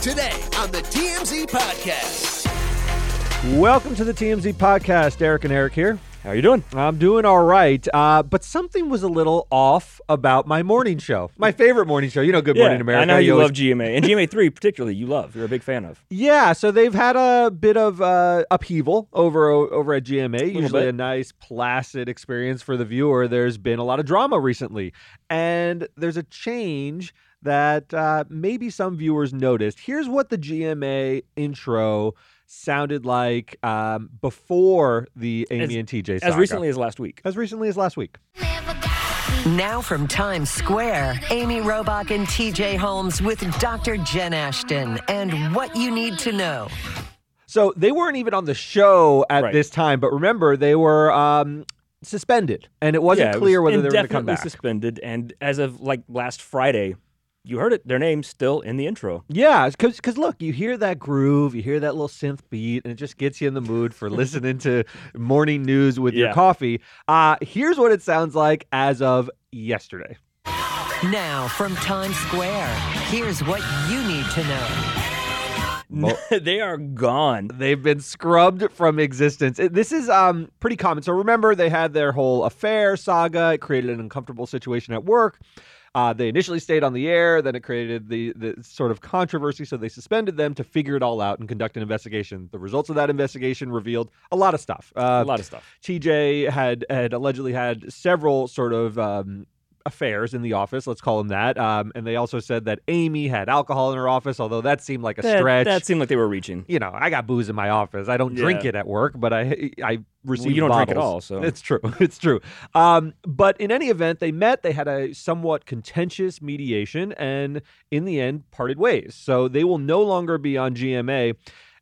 today on the TMZ Podcast. Welcome to the TMZ Podcast. Eric and Eric here. How you doing? I'm doing all right, but something was a little off about my morning show, my favorite morning show. You know, Good Morning America. I know you love GMA, and GMA3 particularly you love. You're a big fan of. Yeah, so they've had a bit of upheaval over at GMA, usually a nice, placid experience for the viewer. There's been a lot of drama recently, and there's a change that maybe some viewers noticed. Here's what the GMA intro sounded like before the Amy and TJ saga. As recently as last week. Now from Times Square, Amy Robach and TJ Holmes with Dr. Jen Ashton and What You Need to Know. So they weren't even on the show at this time, but remember, they were suspended, and it wasn't clear whether they were going to come back. Suspended, and as of like last Friday, you heard it, their name's still in the intro. Yeah, because look, you hear that groove, you hear that little synth beat, and it just gets you in the mood for listening to morning news with your coffee. Here's what it sounds like as of yesterday. Now from Times Square, here's what you need to know. They are gone. They've been scrubbed from existence. This is pretty common. So remember, they had their whole affair saga. It created an uncomfortable situation at work. They initially stayed on the air. Then it created the sort of controversy. So they suspended them to figure it all out and conduct an investigation. The results of that investigation revealed a lot of stuff. TJ had allegedly had several sort of affairs in the office, let's call them that. And they also said that Amy had alcohol in her office, although that seemed like a stretch. That seemed like they were reaching. You know, I got booze in my office. I don't drink it at work, but I receive bottles. You don't drink at all, so. It's true. But in any event, they met. They had a somewhat contentious mediation and in the end parted ways. So they will no longer be on GMA.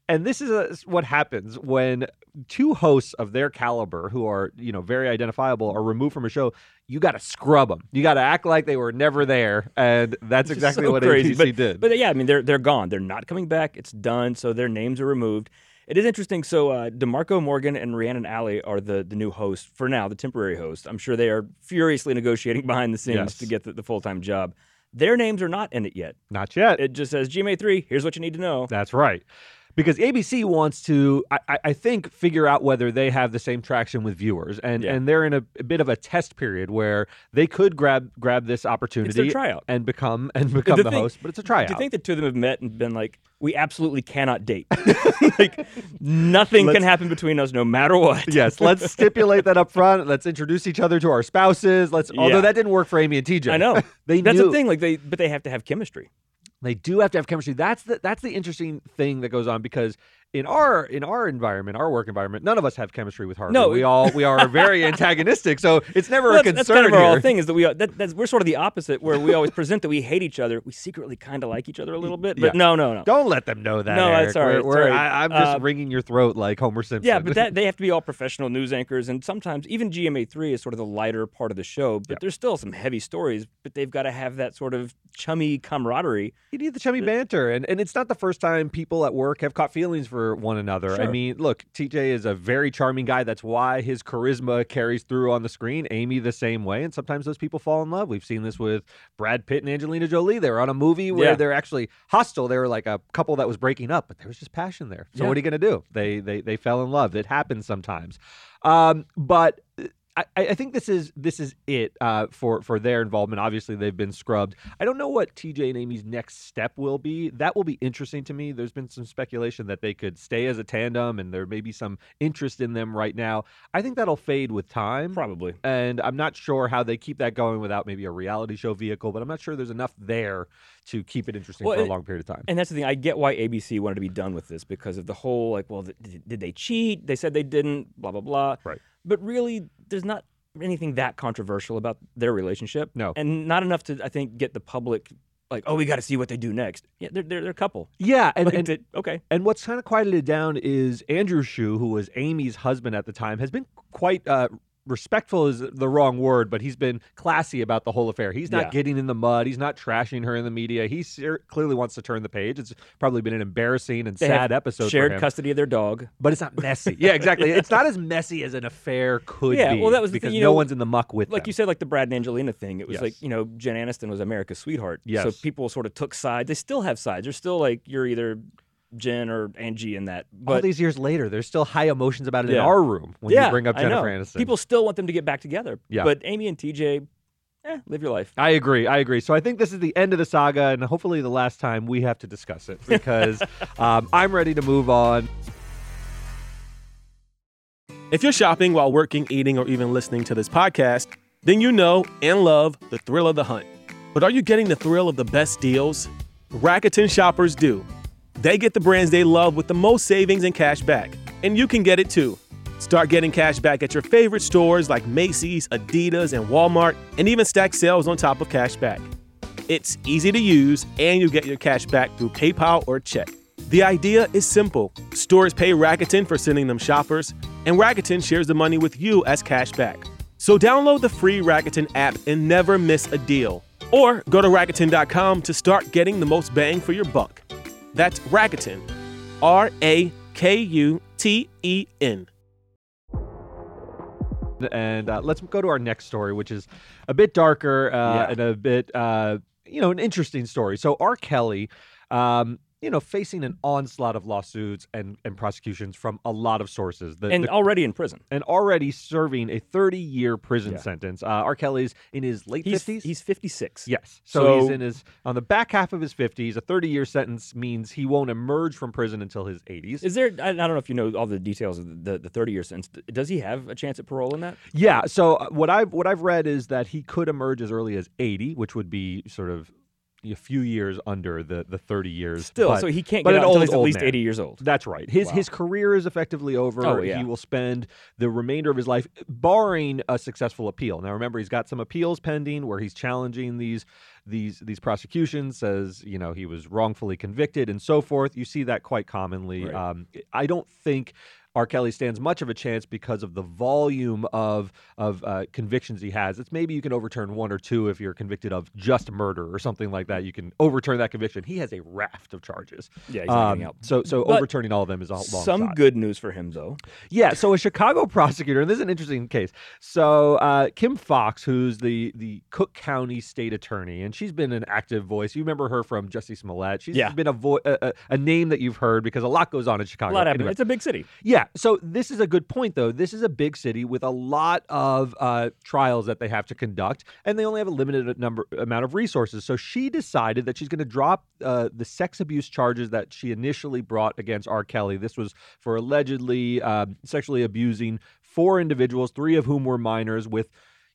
And this is what happens when two hosts of their caliber, who are, you know, very identifiable, are removed from a show. You got to scrub them. You got to act like they were never there, and that's exactly what ATC did. But yeah, I mean, they're gone. They're not coming back. It's done. So their names are removed. It is interesting. So DeMarco Morgan and Rhiannon Alley are the new hosts for now, the temporary hosts. I'm sure they are furiously negotiating behind the scenes to get the full-time job. Their names are not in it yet. Not yet. It just says GMA3. Here's what you need to know. That's right. Because ABC wants to, I think, figure out whether they have the same traction with viewers. And they're in a bit of a test period where they could grab this opportunity. It's their tryout. And become the host, but it's a tryout. Do you think the two of them have met and been like, we absolutely cannot date? Like, nothing can happen between us no matter what. Yes, let's stipulate that up front. Let's introduce each other to our spouses. Although that didn't work for Amy and TJ. I know. That's the thing. Like they have to have chemistry. They do have to have chemistry. That's the interesting thing that goes on, because in our environment, our work environment, none of us have chemistry with Harvey. No, we are very antagonistic. So it's never a concern. That's kind of our whole thing, is that we're sort of the opposite, where we always present that we hate each other. We secretly kind of like each other a little bit, but no. Don't let them know that. No, Eric. That's all right. I'm just wringing your throat like Homer Simpson. Yeah, but they have to be all professional news anchors, and sometimes even GMA3 is sort of the lighter part of the show, but there's still some heavy stories. But they've got to have that sort of chummy camaraderie. You need the chummy banter, and it's not the first time people at work have caught feelings for one another. Sure. I mean, look, TJ is a very charming guy. That's why his charisma carries through on the screen. Amy the same way, and sometimes those people fall in love. We've seen this with Brad Pitt and Angelina Jolie. They were on a movie where they're actually hostile. They were like a couple that was breaking up, but there was just passion there. So what are you going to do? They fell in love. It happens sometimes. But I think this is it for their involvement. Obviously, they've been scrubbed. I don't know what TJ and Amy's next step will be. That will be interesting to me. There's been some speculation that they could stay as a tandem, and there may be some interest in them right now. I think that'll fade with time. Probably. And I'm not sure how they keep that going without maybe a reality show vehicle, but I'm not sure there's enough there to keep it interesting for a long period of time. And that's the thing. I get why ABC wanted to be done with this, because of the whole, like, well, did they cheat? They said they didn't, blah, blah, blah. Right. But really, there's not anything that controversial about their relationship. No. And not enough to, I think, get the public like, oh, we got to see what they do next. Yeah, they're a couple. Yeah. Okay. And what's kind of quieted it down is Andrew Shue, who was Amy's husband at the time, has been quite respectful is the wrong word, but he's been classy about the whole affair. He's not getting in the mud. He's not trashing her in the media. He clearly wants to turn the page. It's probably been an embarrassing and sad episode for him. Shared custody of their dog. But it's not messy. Yeah, exactly. It's not as messy as an affair could be. Yeah, well, that was the thing, no one's in the muck with them. You said, like the Brad and Angelina thing. It was like, Jen Aniston was America's sweetheart. Yes. So people sort of took sides. They still have sides. They're still like, you're either Jen or Angie in that. But all these years later, there's still high emotions about it in our room when you bring up Jennifer Aniston. People still want them to get back together. Yeah. But Amy and TJ, live your life. I agree. So I think this is the end of the saga, and hopefully the last time we have to discuss it, because I'm ready to move on. If you're shopping while working, eating, or even listening to this podcast, then you know and love the thrill of the hunt. But are you getting the thrill of the best deals? Rakuten shoppers do. They get the brands they love with the most savings and cash back. And you can get it too. Start getting cash back at your favorite stores like Macy's, Adidas, and Walmart, and even stack sales on top of cash back. It's easy to use, and you get your cash back through PayPal or check. The idea is simple. Stores pay Rakuten for sending them shoppers, and Rakuten shares the money with you as cash back. So download the free Rakuten app and never miss a deal. Or go to Rakuten.com to start getting the most bang for your buck. That's Rakuten, R-A-K-U-T-E-N. And let's go to our next story, which is a bit darker and a bit, an interesting story. So R. Kelly, facing an onslaught of lawsuits and prosecutions from a lot of sources. Already in prison. And already serving a 30-year prison sentence. R. Kelly's in his late 50s? He's 56. Yes. So he's on the back half of his 50s. A 30-year sentence means he won't emerge from prison until his 80s. Is there, I don't know if you know all the details of the 30-year sentence. Does he have a chance at parole in that? Yeah. So what I've read is that he could emerge as early as 80, which would be sort of a few years under the 30 years. Still, so he can't get out until he's at least 80 years old. That's right. His career is effectively over. Oh, yeah. He will spend the remainder of his life, barring a successful appeal. Now, remember, he's got some appeals pending where he's challenging these prosecutions, says, he was wrongfully convicted and so forth. You see that quite commonly. Right. I don't think R. Kelly stands much of a chance because of the volume of convictions he has. It's maybe you can overturn one or two if you're convicted of just murder or something like that. You can overturn that conviction. He has a raft of charges. Yeah, he's getting out. So but overturning all of them is a long shot. Some good news for him, though. Yeah, so a Chicago prosecutor, and this is an interesting case. So Kim Fox, who's the Cook County state attorney, and she's been an active voice. You remember her from Jesse Smollett. She's been a name that you've heard because a lot goes on in Chicago. A lot happens. Anyway. It's a big city. Yeah. Yeah, so this is a good point, though. This is a big city with a lot of trials that they have to conduct, and they only have a limited amount of resources. So she decided that she's going to drop the sex abuse charges that she initially brought against R. Kelly. This was for allegedly sexually abusing four individuals, three of whom were minors, with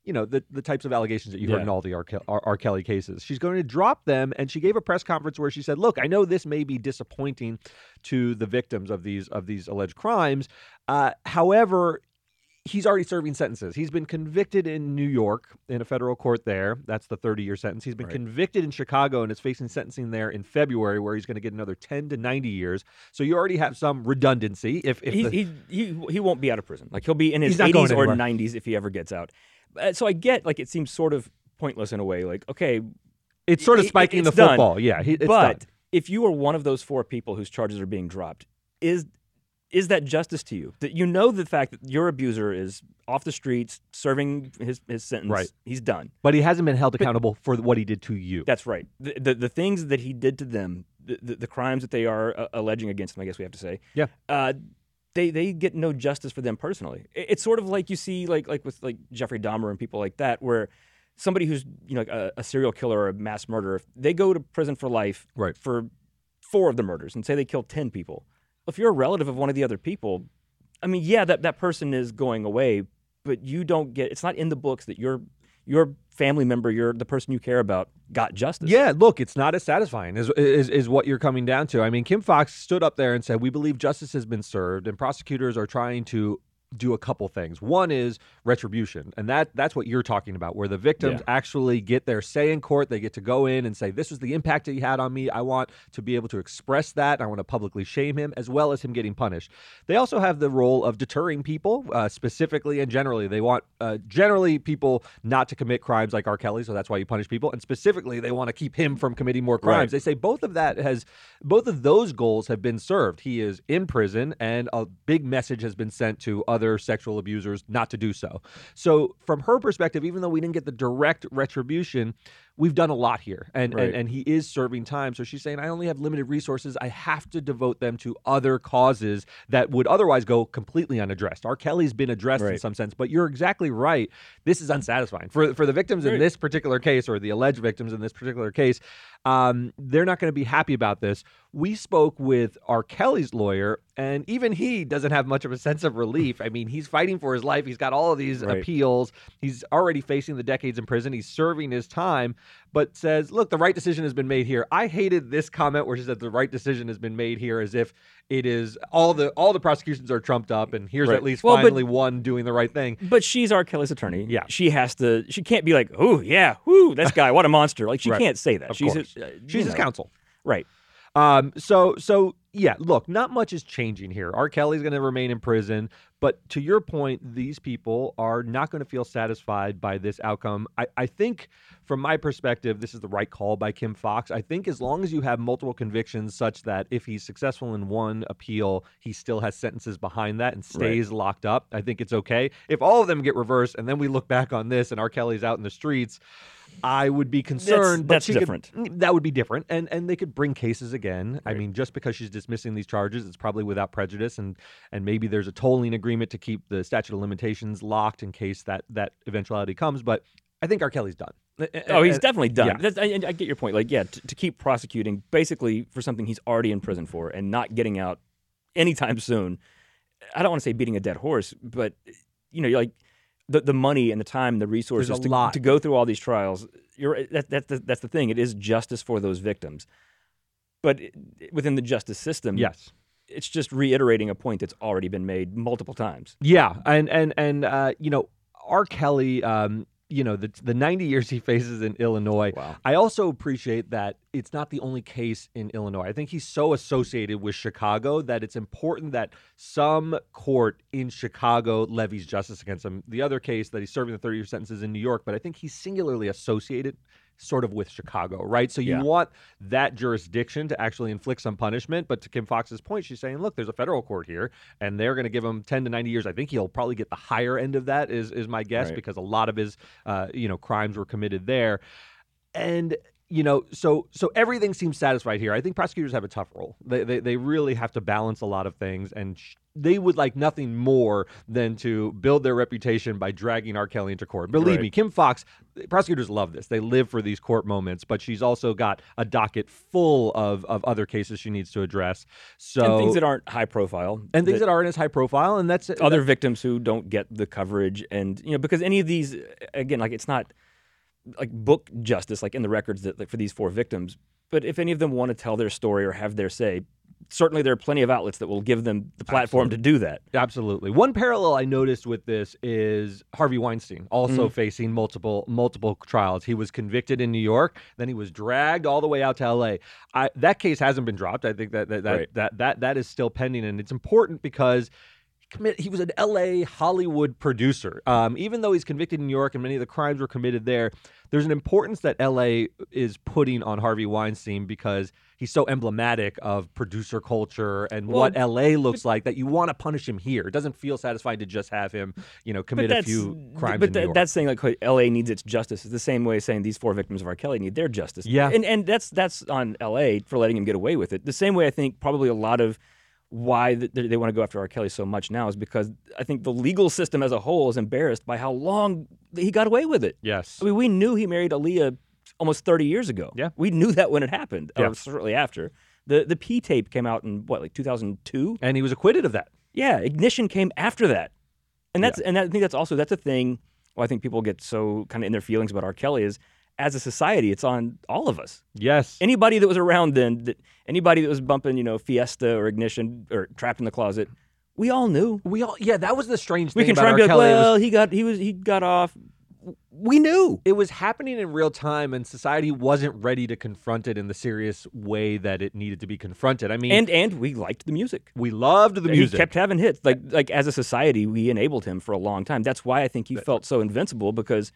the types of allegations that you heard in all the R. Kelly cases. She's going to drop them, and she gave a press conference where she said, look, I know this may be disappointing to the victims of these alleged crimes. However, he's already serving sentences. He's been convicted in New York in a federal court there. That's the 30-year sentence. He's been convicted in Chicago and is facing sentencing there in February, where he's going to get another 10 to 90 years. So you already have some redundancy. He won't be out of prison. Like, he'll be in his 80s or 90s if he ever gets out. So I get, it seems sort of pointless in a way. Like, okay, it's sort of spiking the football. Done. Yeah, it's but done. If you are one of those four people whose charges are being dropped, is that justice to you? That the fact that your abuser is off the streets serving his sentence. Right. He's done. But he hasn't been held accountable for what he did to you. That's right. The things that he did to them, the crimes that they are alleging against him, I guess we have to say. Yeah. They get no justice for them personally. It's sort of like you see with Jeffrey Dahmer and people like that, where somebody who's a serial killer or a mass murderer, if they go to prison for life for four of the murders, and say they kill 10 people. If you're a relative of one of the other people, I mean, yeah, that person is going away, but you don't get. It's not in the books that your family member, the person you care about, got justice. Yeah, look, it's not as satisfying is what you're coming down to. I mean, Kim Fox stood up there and said, we believe justice has been served, and prosecutors are trying to do a couple things. One is retribution, and that's what you're talking about, where the victims actually get their say in court. They get to go in and say, this was the impact that he had on me. I want to be able to express that. I want to publicly shame him, as well as him getting punished. They also have the role of deterring people, specifically and generally. They want generally people not to commit crimes like R. Kelly, so that's why you punish people, and specifically they want to keep him from committing more crimes. Right. They say both of those goals have been served. He is in prison, and a big message has been sent to other sexual abusers not to do so. So from her perspective, even though we didn't get the direct retribution, we've done a lot here, and he is serving time. So she's saying, I only have limited resources. I have to devote them to other causes that would otherwise go completely unaddressed. R. Kelly's been addressed in some sense, but you're exactly right. This is unsatisfying. For the victims in this particular case, or the alleged victims in this particular case, they're not going to be happy about this. We spoke with R. Kelly's lawyer, and even he doesn't have much of a sense of relief. I mean, he's fighting for his life. He's got all of these appeals. He's already facing the decades in prison. He's serving his time, but says, look, the right decision has been made here. I hated this comment where she said the right decision has been made here, as if it is all the prosecutions are trumped up, and here's at least one doing the right thing. But she's R. Kelly's attorney. Yeah. She can't be like, this guy, what a monster. Like, she can't say that. She's his counsel. Right. Yeah, look, not much is changing here. R. Kelly's going to remain in prison, but to your point, these people are not going to feel satisfied by this outcome. I think, from my perspective, this is the right call by Kim Fox. I think as long as you have multiple convictions such that if he's successful in one appeal, he still has sentences behind that and stays locked up, I think it's okay. If all of them get reversed and then we look back on this and R. Kelly's out in the streets, I would be concerned. That's different. That would be different. And they could bring cases again. Right. I mean, just because she's dismissing these charges, it's probably without prejudice. And maybe there's a tolling agreement to keep the statute of limitations locked in case that eventuality comes. But I think R. Kelly's done. He's definitely done. Yeah. I get your point. Like, to keep prosecuting basically for something he's already in prison for and not getting out anytime soon. I don't want to say beating a dead horse, but, you're like, the money and the time, the resources to go through all these trials. That's the thing. It is justice for those victims, but within the justice system, it's just reiterating a point that's already been made multiple times. Yeah, and R. Kelly, the 90 years he faces in Illinois. Wow. I also appreciate that it's not the only case in Illinois. I think he's so associated with Chicago that it's important that some court in Chicago levies justice against him. The other case that he's serving the 30-year sentence is in New York, but I think he's singularly associated sort of with Chicago, right? So you want that jurisdiction to actually inflict some punishment. But to Kim Fox's point, she's saying, look, there's a federal court here, and they're going to give him 10 to 90 years. I think he'll probably get the higher end of that is my guess, because a lot of his crimes were committed there. And so everything seems satisfied here. I think prosecutors have a tough role. They really have to balance a lot of things, and they would like nothing more than to build their reputation by dragging R. Kelly into court. Believe me, Kim Fox, prosecutors love this. They live for these court moments, but she's also got a docket full of other cases she needs to address. So and things that aren't high profile. And things that aren't as high profile, and that's other victims who don't get the coverage, and because any of these, again, like, it's not like book justice, like in the records that, like, for these four victims. But if any of them want to tell their story or have their say, certainly there are plenty of outlets that will give them the platform to do that. Absolutely. One parallel I noticed with this is Harvey Weinstein also facing multiple trials. He was convicted in New York, then he was dragged all the way out to L.A. That case hasn't been dropped. I think that is still pending, and it's important because he was an L.A. Hollywood producer. Even though he's convicted in New York and many of the crimes were committed there, there's an importance that L.A. is putting on Harvey Weinstein because he's so emblematic of producer culture and what L.A. looks like that you want to punish him here. It doesn't feel satisfying to just have him, commit a few crimes in New York. But that's saying, like, L.A. needs its justice. It's the same way saying these four victims of R. Kelly need their justice. Yeah. And that's on L.A. for letting him get away with it. The same way I think probably a lot of why they want to go after R. Kelly so much now is because I think the legal system as a whole is embarrassed by how long he got away with it. Yes. I mean, we knew he married Aaliyah almost 30 years ago. Yeah. We knew that when it happened, or shortly after. The P tape came out in, 2002? And he was acquitted of that. Yeah, Ignition came after that. And I think that's a thing where I think people get so kind of in their feelings about R. Kelly is, as a society, it's on all of us. Yes. Anybody that was around then, anybody that was bumping, Fiesta or Ignition or Trapped in the Closet, We all knew. Yeah, that was the strange thing about R. Kelly. We can try and be like, well, he got off. We knew. It was happening in real time, and society wasn't ready to confront it in the serious way that it needed to be confronted. I mean... And we liked the music. We loved the music. He kept having hits. Like as a society, we enabled him for a long time. That's why I think he felt so invincible, because,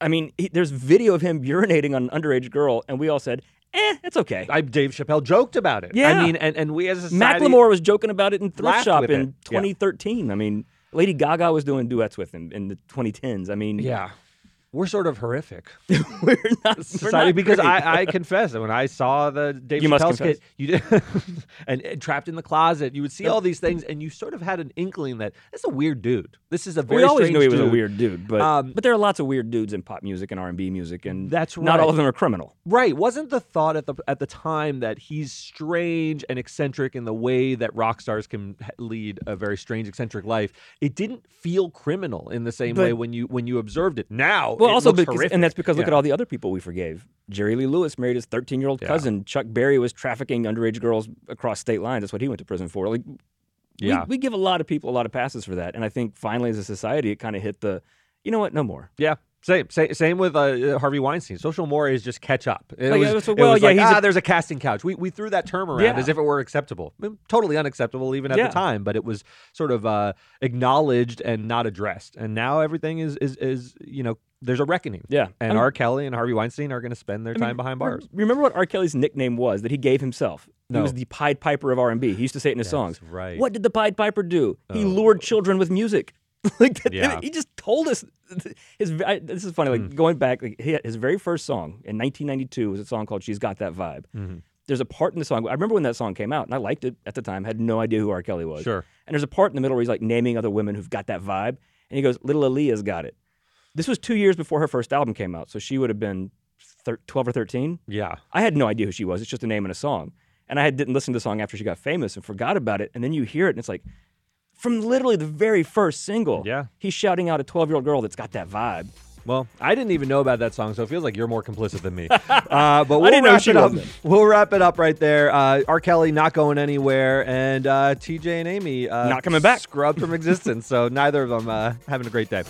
I mean, there's video of him urinating on an underage girl, and we all said... it's okay. Dave Chappelle joked about it. Yeah. I mean, and we as a society... Macklemore was joking about it in Thrift Shop in 2013. Yeah. I mean, Lady Gaga was doing duets with him in the 2010s. I mean... Yeah. We're sort of horrific. We're not society, because I confess that when I saw the Dave Chappelle skit, and Trapped in the Closet, you would see all these things, and you sort of had an inkling that this is a weird dude. This is a very strange dude. We always knew he was a weird dude, but there are lots of weird dudes in pop music and R&B music, and that's right. Not all of them are criminal. Right? Wasn't the thought at the time that he's strange and eccentric in the way that rock stars can lead a very strange, eccentric life? It didn't feel criminal in the same way when you observed it. Now. Well, also because, and that's because look at all the other people we forgave. Jerry Lee Lewis married his 13-year-old cousin. Chuck Berry was trafficking underage girls across state lines. That's what he went to prison for. Like, we give a lot of people a lot of passes for that. And I think finally, as a society, it kind of hit the, you know what, no more. Yeah. Same with Harvey Weinstein. Social mores just catch up. There's a casting couch. We threw that term around as if it were acceptable. I mean, totally unacceptable even at the time, but it was sort of acknowledged and not addressed. And now everything is there's a reckoning. Yeah. And R. Kelly and Harvey Weinstein are going to spend their time behind bars. Remember what R. Kelly's nickname was that he gave himself? No. He was the Pied Piper of R&B. He used to say it in his songs. Right. What did the Pied Piper do? He lured children with music. He just told us. This is funny. Going back, his very first song in 1992 was a song called "She's Got That Vibe." Mm-hmm. There's a part in the song. I remember when that song came out, and I liked it at the time. Had no idea who R. Kelly was. Sure. And there's a part in the middle where he's like naming other women who've got that vibe, and he goes, "Little Aaliyah's got it." This was 2 years before her first album came out, so she would have been 12 or 13. Yeah. I had no idea who she was. It's just a name and a song, and I didn't listen to the song after she got famous and forgot about it. And then you hear it, and it's like. From literally the very first single, he's shouting out a 12-year-old girl that's got that vibe. Well, I didn't even know about that song, so it feels like you're more complicit than me. But we'll wrap it up right there. R. Kelly not going anywhere, and TJ and Amy not coming back, scrubbed from existence. So neither of them having a great day.